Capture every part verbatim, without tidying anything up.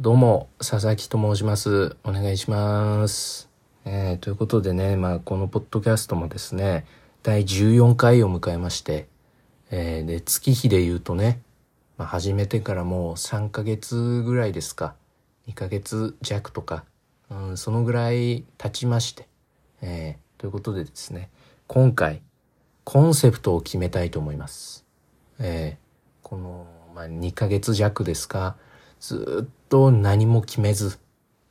どうも、佐々木と申します。お願いします。えー、ということでね、まあ、このポッドキャストもですね、だいじゅうよんかいを迎えまして、えー、で、月日で言うとね、まあ、始めてからもうさんかげつぐらいですか、にかげつじゃくとか、うん、そのぐらい経ちまして、えー、ということでですね、今回、コンセプトを決めたいと思います。えー、この、まあ、にかげつじゃくですか、ずっと何も決めず、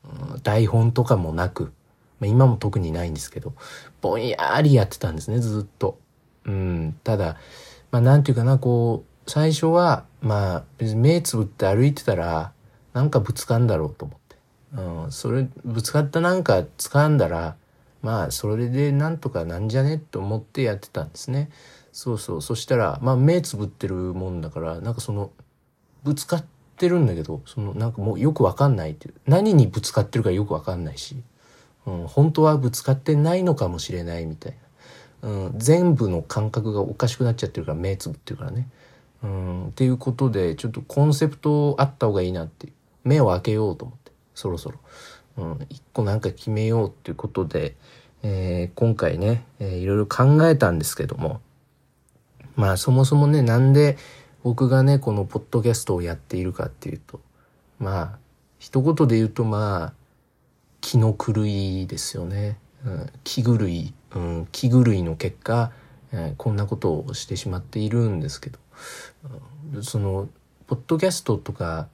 うん、台本とかもなく、まあ、今も特にないんですけど、ぼんやりやってたんですね、ずっと。うん、ただ、まあなんていうかな、こう、最初は、まあ別に目つぶって歩いてたら、なんかぶつかんだろうと思って。うん、それ、ぶつかったなんか掴んだら、まあそれでなんとかなんじゃねと思ってやってたんですね。そうそう。そしたら、まあ目つぶってるもんだから、なんかその、ぶつかって、ってるんだけど、そのなんかもうよくわかんないっていう、何にぶつかってるかよくわかんないし、うん、本当はぶつかってないのかもしれないみたいな、うん、全部の感覚がおかしくなっちゃってるから目つぶってるからね、うん、っていうことでちょっとコンセプトあった方がいいなっていう、目を開けようと思ってそろそろ、うん、一個なんか決めようっていうことで、えー、今回ね、えー、いろいろ考えたんですけども、まあそもそもね、なんで僕がねこのポッドキャストをやっているかっていうと、まあ一言で言うと、まあ気の狂いですよね、うん、気狂い、うん、気狂いの結果、えー、こんなことをしてしまっているんですけど、うん、そのポッドキャストとか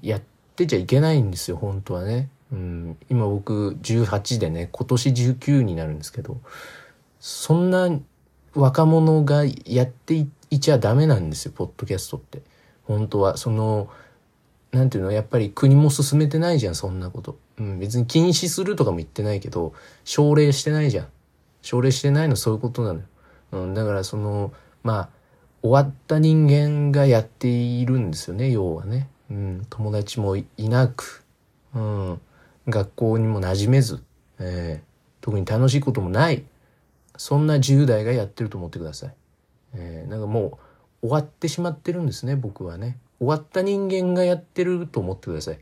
やってちゃいけないんですよ本当はね、うん、今僕じゅうはちでね、今年じゅうきゅうになるんですけど、そんな若者がやっていっていちゃダメなんですよポッドキャストって。本当はそのなんていうの、やっぱり国も進めてないじゃんそんなこと、うん、別に禁止するとかも言ってないけど奨励してないじゃん。奨励してないのそういうことなのよ、うん、だからそのまあ終わった人間がやっているんですよね要はね、うん、友達もいなく、うん、学校にも馴染めず、えー、特に楽しいこともない、そんなじゅう代がやってると思ってください。えー、なんかもう終わってしまってるんですね僕はね。終わった人間がやってると思ってください、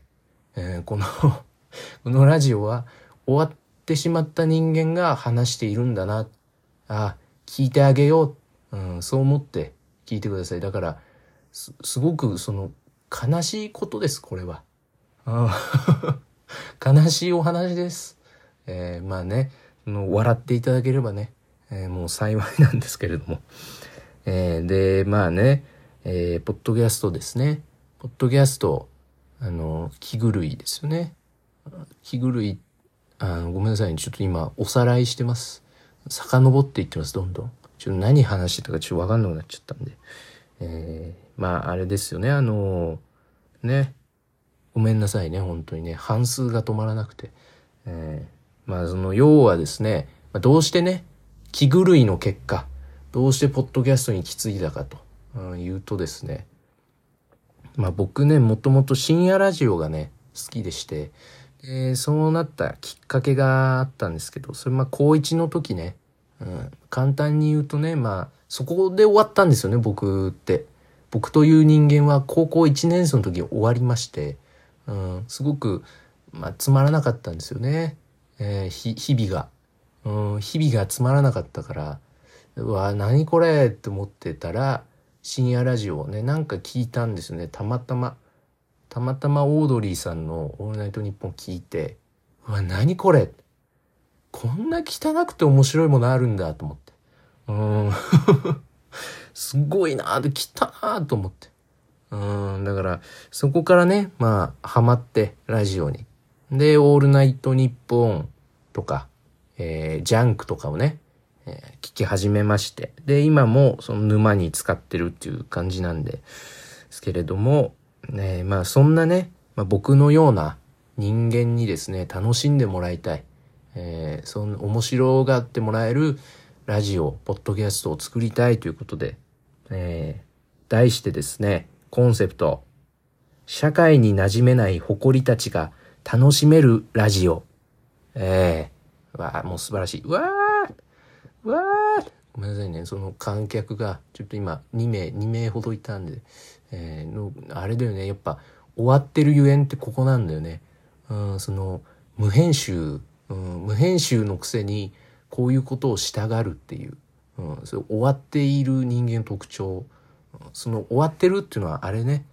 えー、このこのラジオは終わってしまった人間が話しているんだな、あ、聞いてあげよう、うん、そう思って聞いてください。だから す, すごくその悲しいことですこれは、うん、悲しいお話です、えー、まあね、の笑っていただければね、えー、もう幸いなんですけれども、えー、でまあね、えー、ポッドキャストですね。ポッドキャスト、あの気狂いですよね。気狂い、あのごめんなさい、ちょっと今おさらいしてます。遡っていってますどんどん。ちょっと何話してたかちょっと分かんなくなっちゃったんで、えー、まああれですよね、あのね、ごめんなさいね本当にね、半数が止まらなくて、えー、まあその要はですね、まあ、どうしてね気狂いの結果。どうしてポッドキャストに行き継いだかと言うとですね、まあ僕ねもともと深夜ラジオがね好きでして、でそうなったきっかけがあったんですけど、それまあ高いちの時ね、うん、簡単に言うとね、まあそこで終わったんですよね僕って。僕という人間は高校いちねんせいの時に終わりまして、うん、すごく、まあ、つまらなかったんですよね、えー、ひ日々が。うん、日々がつまらなかったから、うわ、何これって思ってたら、深夜ラジオをね、なんか聞いたんですよね。たまたま、たまたまオードリーさんのオールナイトニッポン聞いて、うわ、何これこんな汚くて面白いものあるんだと思って。うん、すごいなぁ、来たーと思って。うん、だから、そこからね、まあ、ハマって、ラジオに。で、オールナイトニッポンとか、えー、ジャンクとかをね、えー、聞き始めまして。で、今もその沼に使ってるっていう感じなんですけれども、ね、まあそんなね、まあ、僕のような人間にですね、楽しんでもらいたい。えー、その面白がってもらえるラジオ、ポッドキャストを作りたいということで、えー、題してですね、コンセプト、社会に馴染めない誇りたちが楽しめるラジオ。えーわあ、もう素晴らしい。うわあうわあごめんなさいね、その観客が、ちょっと今、にめい、にめいほどいたんで、えー、のあれだよね、やっぱ、終わってるゆえんってここなんだよね。うん、その無編集、うん、無編集のくせにこういうことをしたがるっていう、うん、それ終わっている人間の特徴。その終わってるっていうのはあれね、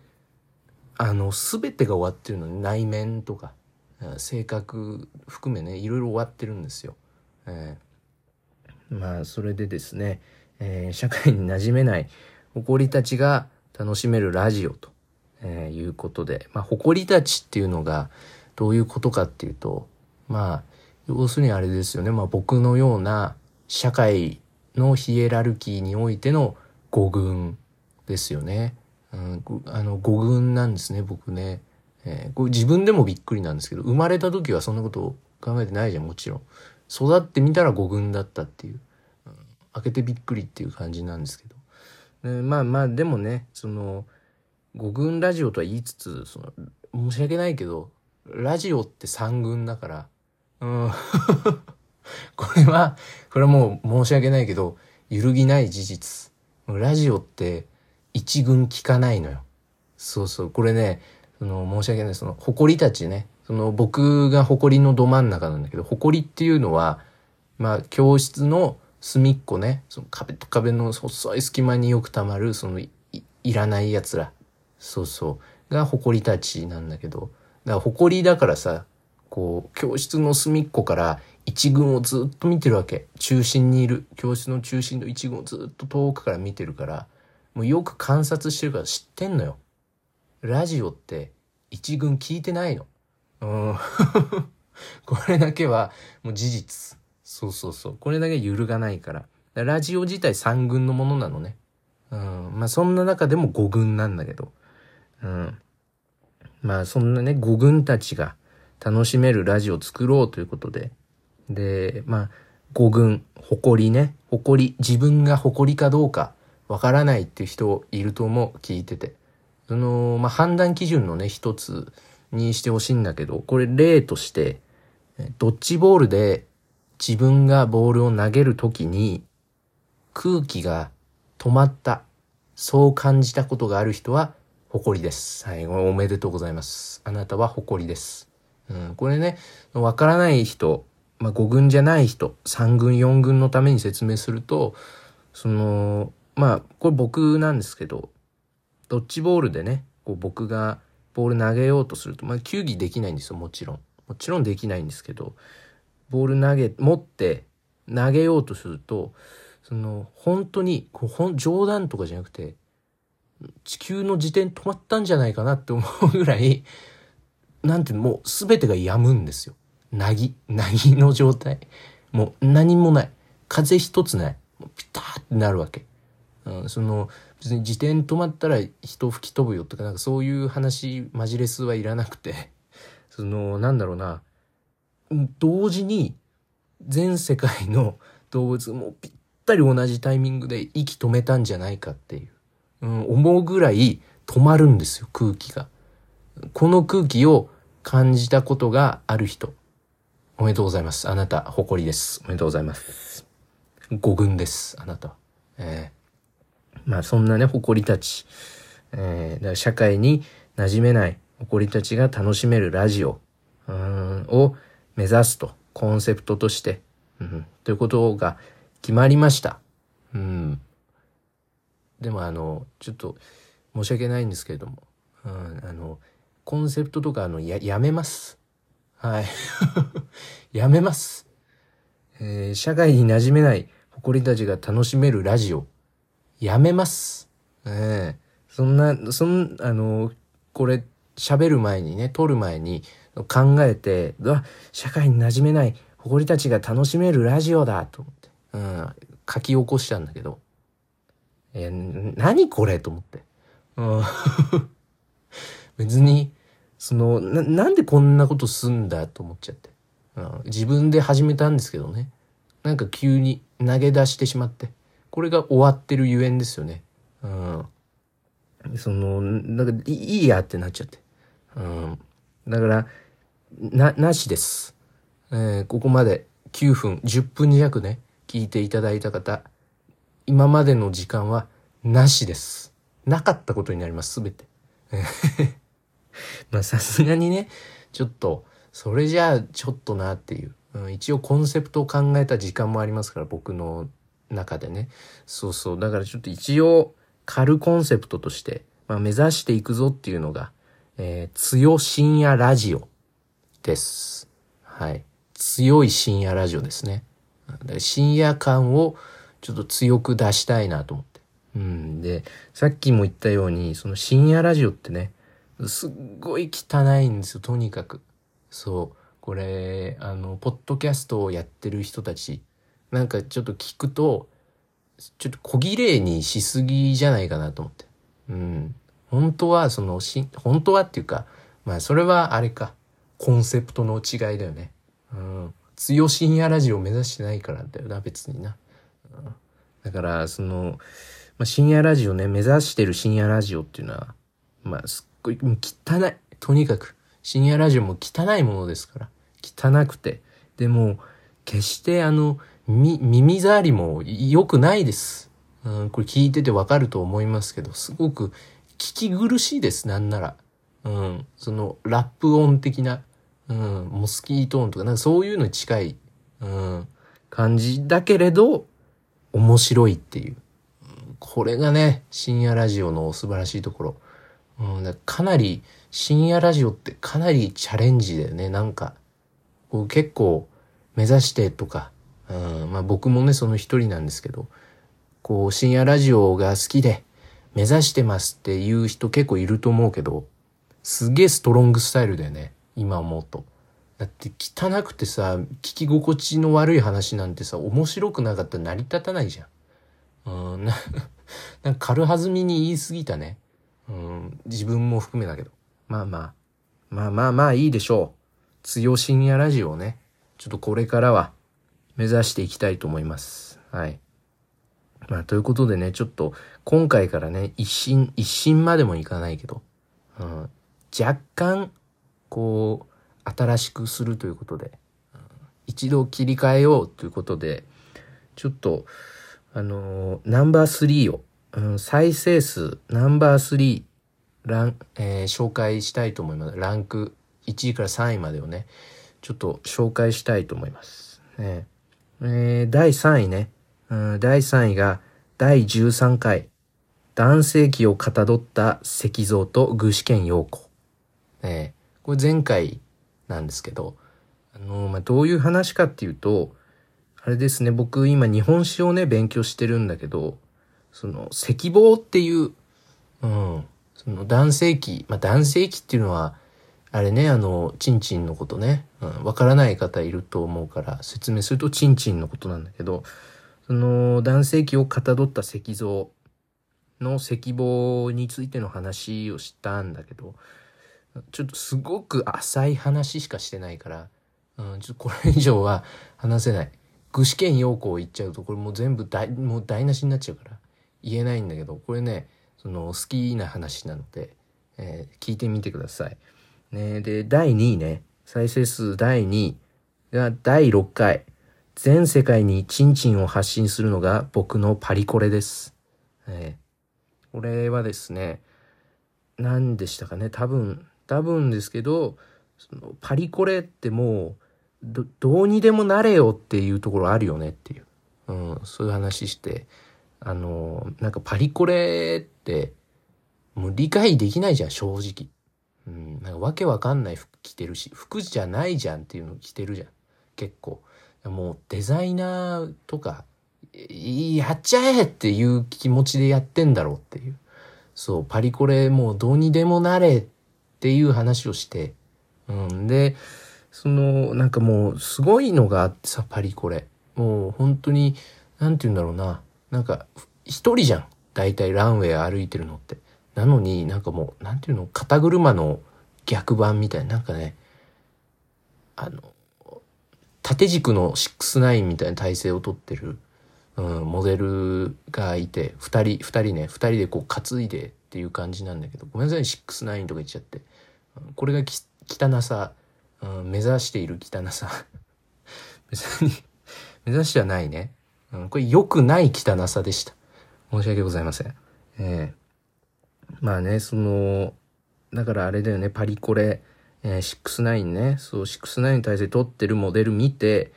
あの全てが終わってるのに、内面とか性格含めね、いろいろ終わってるんですよ。えー、まあそれでですね、えー、社会に馴染めない埃たちが楽しめるラジオと、えー、いうことで、まあ埃たちっていうのがどういうことかっていうと、まあ要するにあれですよね、まあ僕のような社会のヒエラルキーにおいての五軍ですよね。うん、あの五軍なんですね、僕ね。えー、これ自分でもびっくりなんですけど、生まれた時はそんなことを考えてないじゃん、もちろん。育ってみたら五軍だったっていう、うん、開けてびっくりっていう感じなんですけど。でまあまあでもね、その五軍ラジオとは言いつつ、その申し訳ないけどラジオって三軍だから、うん、これはこれはもう申し訳ないけど揺るぎない事実。ラジオって一軍聞かないのよ。そうそう、これね、その申し訳ない、その埃たちね、その僕が埃のど真ん中なんだけど、埃っていうのはまあ教室の隅っこね、その壁と壁の細い隙間によくたまるその い, いらないやつら、そうそうが埃たちなんだけど、だから埃だからさ、こう教室の隅っこから一軍をずっと見てるわけ。中心にいる教室の中心の一軍をずっと遠くから見てるから、もうよく観察してるから知ってんのよ。ラジオって一軍聞いてないの。うん、これだけはもう事実。そうそうそう。これだけ揺るがないから。だからラジオ自体三軍のものなのね。うん、まあそんな中でも五軍なんだけど。うん、まあそんなね、五軍たちが楽しめるラジオを作ろうということで。で、まあ五軍、埃ね。埃、自分が埃かどうかわからないっていう人いると思う、聞いてて。その、まあ、判断基準のね、一つにしてほしいんだけど、これ例として、ドッジボールで自分がボールを投げるときに空気が止まった、そう感じたことがある人は埃です。はい、おめでとうございます。あなたは埃です。うん、これね、わからない人、まあ、ご軍じゃない人、さん軍よん軍のために説明すると、その、まあ、これ僕なんですけど、ドッジボールでね、こう僕がボール投げようとすると、まあ球技できないんですよ、もちろん。もちろんできないんですけど、ボール投げ、持って投げようとすると、その、本当に、こうほん冗談とかじゃなくて、地球の自転止まったんじゃないかなって思うぐらい、なんていうの、もう全てが止むんですよ。なぎ、なぎの状態。もう何もない。風一つない。もうピターってなるわけ。うん、その別に自転止まったら人吹き飛ぶよとか、なんかそういう話、マジレスはいらなくて、そのなんだろうな、同時に全世界の動物もぴったり同じタイミングで息止めたんじゃないかっていう、うん、思うぐらい止まるんですよ、空気が。この空気を感じたことがある人、おめでとうございます。あなた埃です。おめでとうございます。五軍です、あなた。えーまあそんなね、埃たち、えー、だから社会に馴染めない埃たちが楽しめるラジオを目指すと、コンセプトとして、うん、ということが決まりました。うん、でもあのちょっと申し訳ないんですけれども、うん、あのコンセプトとかあの や, やめます。はい、やめます、えー。社会に馴染めない埃たちが楽しめるラジオ。やめます。ええ、そんな、そん、あの、これ、喋る前にね、撮る前に考えて、うわ、社会に馴染めない、埃たちが楽しめるラジオだ、と思って。うん、書き起こしたんだけど。え、何これと思って。うん、別に、そのな、なんでこんなことすんだと思っちゃって、うん。自分で始めたんですけどね。なんか急に投げ出してしまって。これが終わってるゆえんですよね。うん。その、なんか、いいやってなっちゃって。うん。だから、な、なしです。えー、ここまできゅうふん、じゅっぷん弱ね、聞いていただいた方、今までの時間はなしです。なかったことになります、すべて。まあさすがにね、ちょっとそれじゃあちょっとなっていう、うん、一応コンセプトを考えた時間もありますから、僕の中でね。そうそう、だからちょっと一応軽コンセプトとして、まあ、目指していくぞっていうのが、えー、強深夜ラジオです。はい、強い深夜ラジオですね。深夜感をちょっと強く出したいなと思って、うん、でさっきも言ったように、その深夜ラジオってね、すっごい汚いんですよ、とにかく。そう、これあのポッドキャストをやってる人たちなんかちょっと聞くと、ちょっと小綺麗にしすぎじゃないかなと思って、うん、本当はそのし本当はっていうか、まあそれはあれか、コンセプトの違いだよね。うん、強深夜ラジオを目指してないからだよな、別にな。うん、だからその、まあ、深夜ラジオね、目指してる深夜ラジオっていうのは、まあすっごいもう汚い、とにかく深夜ラジオも汚いものですから、汚くて、でも決してあのみ耳障りも良くないです、うん。これ聞いててわかると思いますけど、すごく聞き苦しいです、なんなら。うん、そのラップ音的な。うん、モスキートーンとか、なんかそういうのに近い、うん、感じだけれど、面白いっていう。うん、これがね、深夜ラジオの素晴らしいところ。うん、だ か, かなり、深夜ラジオってかなりチャレンジだよね、なんか。こう結構、目指してとか、うん、まあ僕もね、その一人なんですけど、こう、深夜ラジオが好きで、目指してますっていう人結構いると思うけど、すげえストロングスタイルだよね。今思うと。だって汚くてさ、聞き心地の悪い話なんてさ、面白くなかったら成り立たないじゃん。うーん、な、なんか軽はずみに言い過ぎたね。うーん、自分も含めだけど。まあまあ。まあまあまあいいでしょう。強深夜ラジオをね、ちょっとこれからは目指していきたいと思います。はい。まあということでね、ちょっと今回からね、一新、一新までもいかないけど、うん、若干、こう新しくするということで、うん、一度切り替えようということで、ちょっとあのー、ナンバースリーを、うん、再生数ナンバースリーラン、えー、紹介したいと思います。ランクいちいからさんいまでをね、ちょっと紹介したいと思います、ねえー、だいさんいね、うん、だいさんいがだいじゅうさんかい男性器をかたどった石像と具志堅用高、ねえ、これ前回なんですけど、あの、まあ、どういう話かっていうと、あれですね、僕今日本史をね、勉強してるんだけど、その、石棒っていう、うん、その男性器、まあ、男性器っていうのは、あれね、あの、チンチンのことね、うん、わからない方いると思うから、説明するとチンチンのことなんだけど、その、男性器をかたどった石像の石棒についての話をしたんだけど、ちょっとすごく浅い話しかしてないから、うん、ちょっとこれ以上は話せない。具志堅用高言っちゃうと、これもう全部台、もう台無しになっちゃうから、言えないんだけど、これね、その好きな話なので、えー、聞いてみてください。ね、で、だいにいね、再生数だいにいがだいろっかい、全世界にチンチンを発信するのが僕のパリコレです。えー、これはですね、何でしたかね、多分、多分ですけど、そのパリコレってもう ど, どうにでもなれよっていうところあるよねっていう、うん、そういう話して、あのなんかパリコレってもう理解できないじゃん、正直、うん、なんかわけわかんない服着てるし、服じゃないじゃんっていうの着てるじゃん、結構もうデザイナーとかやっちゃえっていう気持ちでやってんだろうっていう、そう、パリコレもうどうにでもなれってっていう話をして、うん、で、そのなんかもうすごいのがあってさ、パリコレ、もう本当になんていうんだろうな、なんか一人じゃん、だいたいランウェイ歩いてるのって。なのになんかもうなんていうの、肩車の逆版みたいな、なんかね、あの縦軸のろくきゅうみたいな体勢をとってる、うん、モデルがいて、二人二人ね、二人でこう担いでっていう感じなんだけど、ごめんなさいろくきゅうとか言っちゃって、これがき汚さ、うん、目指している汚さ別に目指してはないね、うん、これ良くない汚さでした。申し訳ございません。えー、まあね、そのだからあれだよね、パリコレ、えー、ろくじゅうきゅうね、そう、ろくじゅうきゅうに対して撮ってるモデル見て、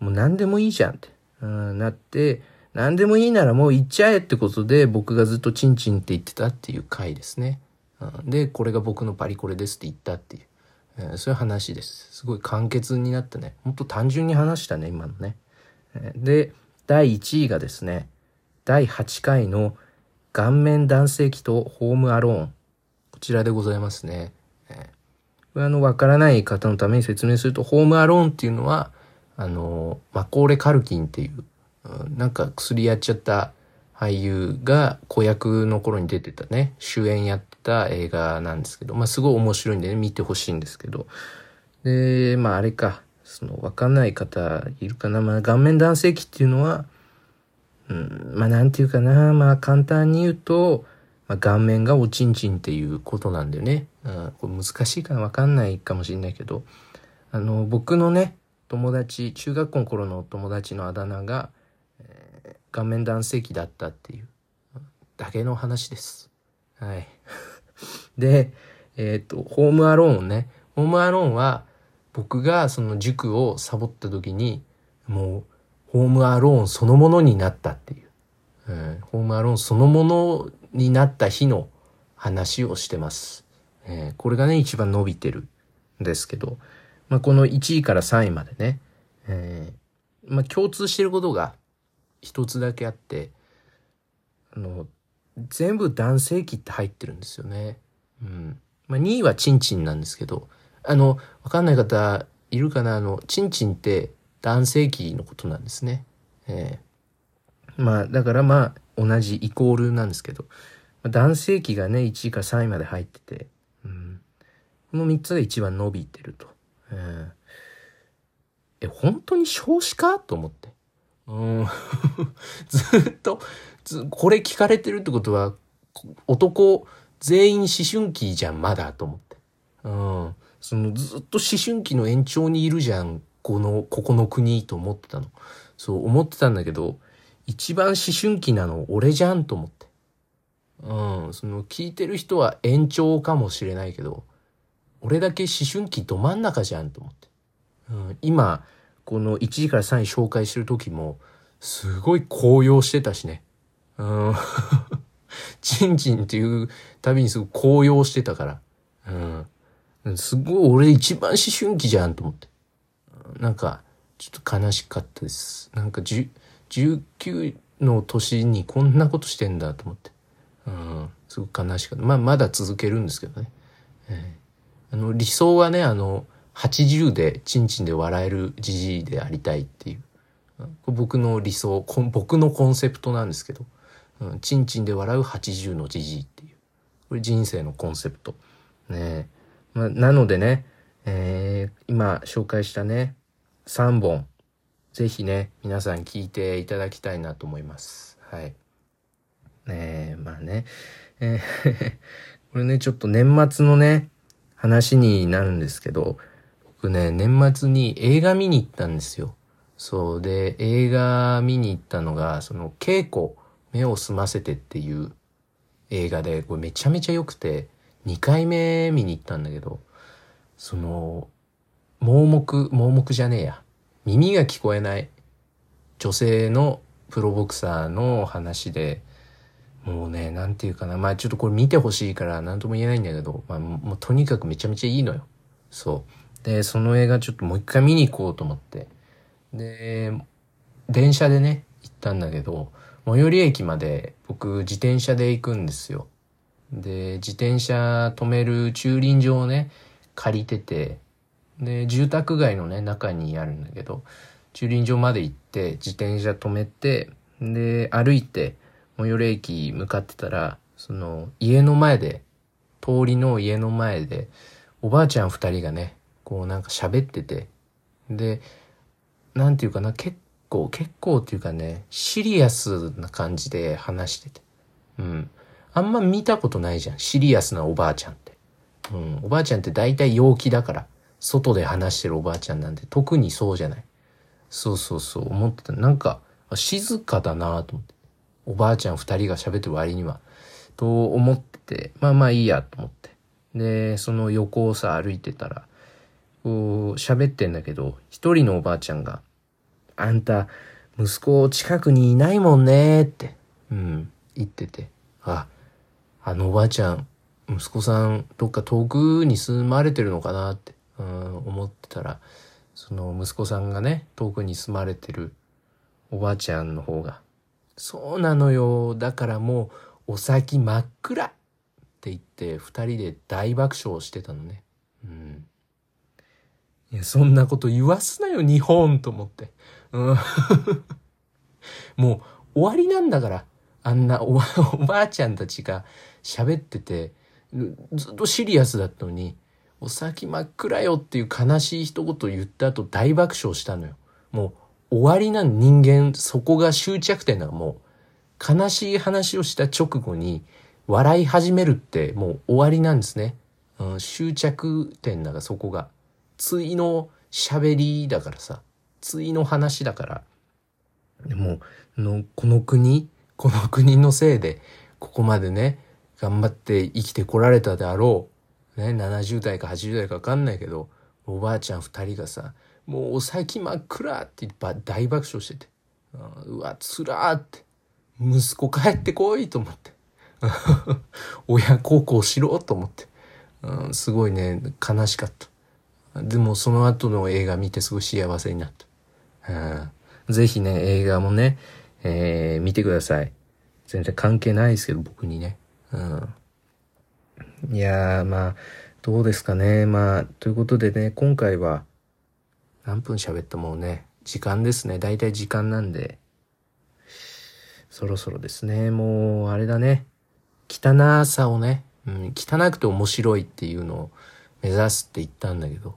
もう何でもいいじゃんって、うん、なって、何でもいいならもう行っちゃえってことで、僕がずっとチンチンって言ってたっていう回ですね。うん、で、これが僕のパリコレですって言ったっていう、えー、そういう話です。すごい簡潔になってね、ほんと単純に話したね、今のね。で、だいいちいがですね、だいはちかいの顔面男性器とホームアローン。こちらでございますね。これあの、わからない方のために説明すると、ホームアローンっていうのは、あの、マコーレ・カルキンっていう、なんか薬やっちゃった俳優が子役の頃に出てたね、主演やった映画なんですけど、まあすごい面白いんでね、見てほしいんですけど。で、まああれか、その、わかんない方いるかな。まあ顔面男性器っていうのは、うん、まあなんていうかな、まあ簡単に言うと、まあ、顔面がおちんちんっていうことなんだよね。うん、これ難しいかな、わかんないかもしれないけど、あの、僕のね、友達、中学校の頃の友達のあだ名が、えー、顔面男性器だったっていう、だけの話です。はい。で、えっと、ホームアローンね。ホームアローンは、僕がその塾をサボった時に、もう、ホームアローンそのものになったっていう。うん、ホームアローンそのものになった日の話をしてます。えー、これがね、一番伸びてるんですけど、まあ、このいちいからさんいまでね、えー、まあ、共通してることが一つだけあって、あの、全部男性器って入ってるんですよね。うん。まあ、にいはチンチンなんですけど、あの、わかんない方いるかな、あの、チンチンって男性器のことなんですね。えー、まあ、だからまあ、同じイコールなんですけど、男性器がね、いちいからさんいまで入ってて、うん、このみっつが一番伸びてると。うん、え、本当に少子化と思って。うん、ずっとず、これ聞かれてるってことは、男全員思春期じゃん、まだと思って。うん、そのずっと思春期の延長にいるじゃん、この、ここの国と思ってたの。そう思ってたんだけど、一番思春期なの俺じゃんと思って。うん。その聞いてる人は延長かもしれないけど、俺だけ思春期ど真ん中じゃんと思って。うん、今、このいちいからさんい紹介してる時も、すごい高揚してたしね。うん。チンチンっていうたびにすごい高揚してたから。うん。すごい俺一番思春期じゃんと思って。なんか、ちょっと悲しかったです。なんかじゅ、じゅうきゅうの年にこんなことしてんだと思って。うん。すごく悲しかった。まあ、まだ続けるんですけどね。えー、あの、理想はね、あの、はちじゅうでチンチンで笑えるじじいでありたいっていう。僕の理想、こ僕のコンセプトなんですけど、うん、チンチンで笑うはちじゅうのじじいっていう。これ人生のコンセプト。ねえ。まあ、なのでね、えー、今紹介したね、さんぼん。ぜひね、皆さん聞いていただきたいなと思います。はい。えー、まあね。えー、これね、ちょっと年末のね、話になるんですけど、僕ね、年末に映画見に行ったんですよ。そう。で、映画見に行ったのが、その、ケイコ、目を澄ませてっていう映画で、これめちゃめちゃ良くて、にかいめ見に行ったんだけど、その、盲目、盲目じゃねえや。耳が聞こえない女性のプロボクサーの話で、もうね、なんていうかな。まあちょっとこれ見てほしいから何とも言えないんだけど、まあもうとにかくめちゃめちゃいいのよ。そう。で、その映画ちょっともう一回見に行こうと思って。で、電車でね、行ったんだけど、最寄り駅まで僕自転車で行くんですよ。で、自転車止める駐輪場をね、借りてて、で、住宅街のね、中にあるんだけど、駐輪場まで行って、自転車止めて、で、歩いて、最寄り駅向かってたら、その、家の前で、通りの家の前で、おばあちゃん二人がね、こうなんか喋ってて、で、なんていうかな、結構、結構っていうかね、シリアスな感じで話してて。うん。あんま見たことないじゃん、シリアスなおばあちゃんって。うん。おばあちゃんって大体陽気だから。外で話してるおばあちゃんなんて特にそうじゃない。そうそうそう思ってた。なんか静かだなぁと思って。おばあちゃん二人が喋ってる割には。と思ってて、まあまあいいやと思って。で、その横をさ、歩いてたら、こう、喋ってんだけど、一人のおばあちゃんが、あんた、息子近くにいないもんねーって、うん、言ってて。あ、あのおばあちゃん、息子さん、どっか遠くに住まれてるのかなって、うん、思ってたら、その息子さんがね、遠くに住まれてるおばあちゃんの方が、そうなのよ、だからもう、お先真っ暗って言って、二人で大爆笑してたのね。うん。いや、そんなこと言わすなよ、日本と思って。うん、もう、終わりなんだから。あんなおば、おばあちゃんたちが喋ってて、ずっとシリアスだったのに、お先真っ暗よっていう悲しい一言言った後大爆笑したのよ。もう、終わりな人間、そこが終着点だ。もう、悲しい話をした直後に、笑い始めるってもう終わりなんですね。うん、終着点だからそこが。対の喋りだからさ。対の話だから。でも、のこの国、この国のせいで、ここまでね、頑張って生きてこられたであろう。ね、ななじゅう代かはちじゅう代か分かんないけど、おばあちゃん二人がさ、もうお先真っ暗って大爆笑してて。うわ、つらーって。息子帰ってこいと思って。親孝行しろと思って、うん、すごいね悲しかった。でもその後の映画見てすごい幸せになった、うん、ぜひね映画もね、えー、見てください。全然関係ないですけど僕にね、うん、いやーまあどうですかね。まあということでね今回は何分喋ったもんね時間ですね。だいたい時間なんでそろそろですね。もうあれだね汚さをね、うん、汚くて面白いっていうのを目指すって言ったんだけど、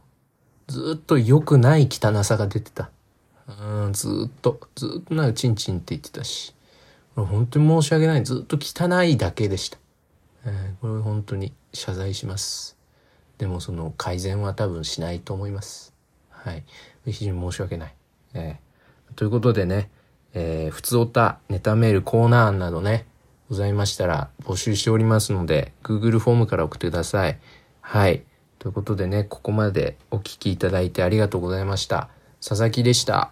ずっと良くない汚さが出てた。うん、ずっと、ずっとなんかチンチンって言ってたし、本当に申し訳ない。ずっと汚いだけでした。えー、これ本当に謝罪します。でもその改善は多分しないと思います。はい。非常に申し訳ない。えー、ということでね、えー、ふつおた、ネタメール、コーナー案などね、ございましたら募集しておりますので Google フォームから送ってください。はい。ということでねここまでお聞きいただいてありがとうございました。佐々木でした。